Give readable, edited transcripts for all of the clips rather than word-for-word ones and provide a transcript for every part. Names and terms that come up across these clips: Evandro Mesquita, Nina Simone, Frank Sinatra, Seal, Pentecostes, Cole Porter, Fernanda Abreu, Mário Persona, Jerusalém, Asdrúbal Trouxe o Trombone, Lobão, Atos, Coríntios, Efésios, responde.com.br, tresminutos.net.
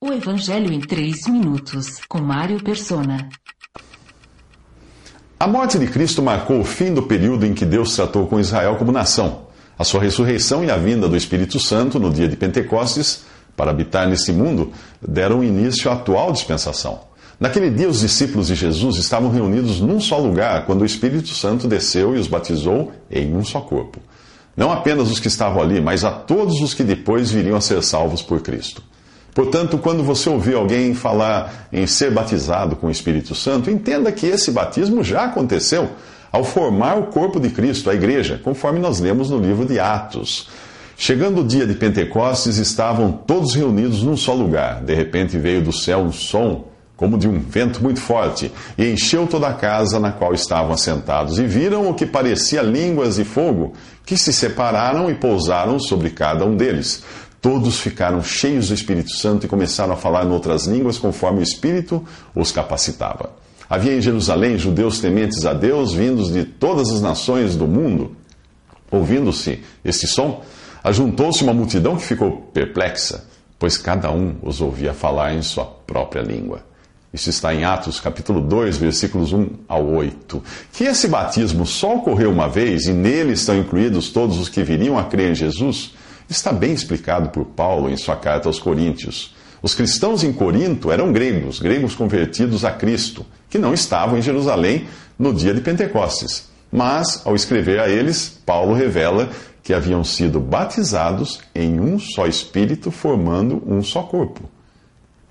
O Evangelho em 3 Minutos, com Mário Persona. A morte de Cristo marcou o fim do período em que Deus tratou com Israel como nação. A sua ressurreição e a vinda do Espírito Santo no dia de Pentecostes, para habitar nesse mundo, deram início à atual dispensação. Naquele dia, os discípulos de Jesus estavam reunidos num só lugar, quando o Espírito Santo desceu e os batizou em um só corpo. Não apenas os que estavam ali, mas a todos os que depois viriam a ser salvos por Cristo. Portanto, quando você ouvir alguém falar em ser batizado com o Espírito Santo, entenda que esse batismo já aconteceu ao formar o corpo de Cristo, a igreja, conforme nós lemos no livro de Atos. Chegando o dia de Pentecostes, estavam todos reunidos num só lugar. De repente veio do céu um som, como de um vento muito forte, e encheu toda a casa na qual estavam assentados. E viram o que parecia línguas de fogo, que se separaram e pousaram sobre cada um deles. Todos ficaram cheios do Espírito Santo e começaram a falar em outras línguas, conforme o Espírito os capacitava. Havia em Jerusalém judeus tementes a Deus, vindos de todas as nações do mundo. Ouvindo-se este som, ajuntou-se uma multidão que ficou perplexa, pois cada um os ouvia falar em sua própria língua. Isso está em Atos, capítulo 2, versículos 1 ao 8. Que esse batismo só ocorreu uma vez, e nele estão incluídos todos os que viriam a crer em Jesus, está bem explicado por Paulo em sua carta aos Coríntios. Os cristãos em Corinto eram gregos convertidos a Cristo, que não estavam em Jerusalém no dia de Pentecostes. Mas, ao escrever a eles, Paulo revela que haviam sido batizados em um só Espírito, formando um só corpo.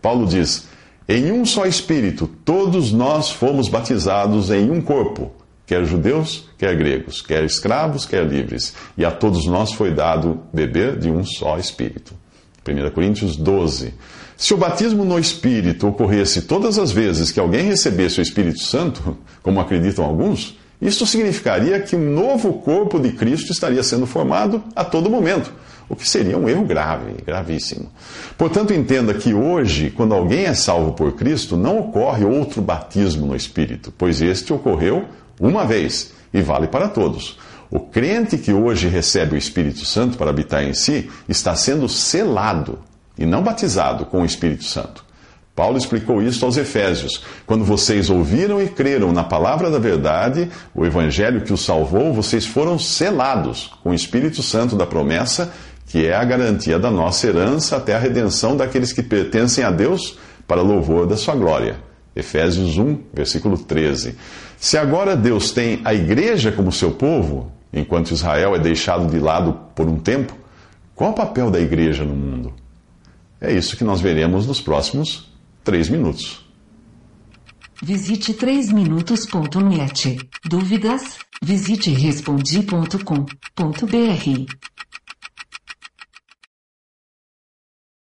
Paulo diz: em um só Espírito, todos nós fomos batizados em um corpo, quer judeus, quer gregos, quer escravos, quer livres, e a todos nós foi dado beber de um só Espírito. 1 Coríntios 12. Se o batismo no Espírito ocorresse todas as vezes que alguém recebesse o Espírito Santo, como acreditam alguns, isso significaria que um novo corpo de Cristo estaria sendo formado a todo momento, o que seria um erro grave, gravíssimo. Portanto, entenda que hoje, quando alguém é salvo por Cristo, não ocorre outro batismo no Espírito, pois este ocorreu uma vez e vale para todos. O crente que hoje recebe o Espírito Santo para habitar em si está sendo selado e não batizado com o Espírito Santo. Paulo explicou isto aos Efésios: quando vocês ouviram e creram na palavra da verdade, o Evangelho que os salvou, vocês foram selados com o Espírito Santo da promessa, que é a garantia da nossa herança até a redenção daqueles que pertencem a Deus para louvor da sua glória. Efésios 1, versículo 13. Se agora Deus tem a igreja como seu povo, enquanto Israel é deixado de lado por um tempo, qual é o papel da igreja no mundo? É isso que nós veremos nos próximos 3 minutos. Visite tresminutos.net. Dúvidas? Visite responde.com.br.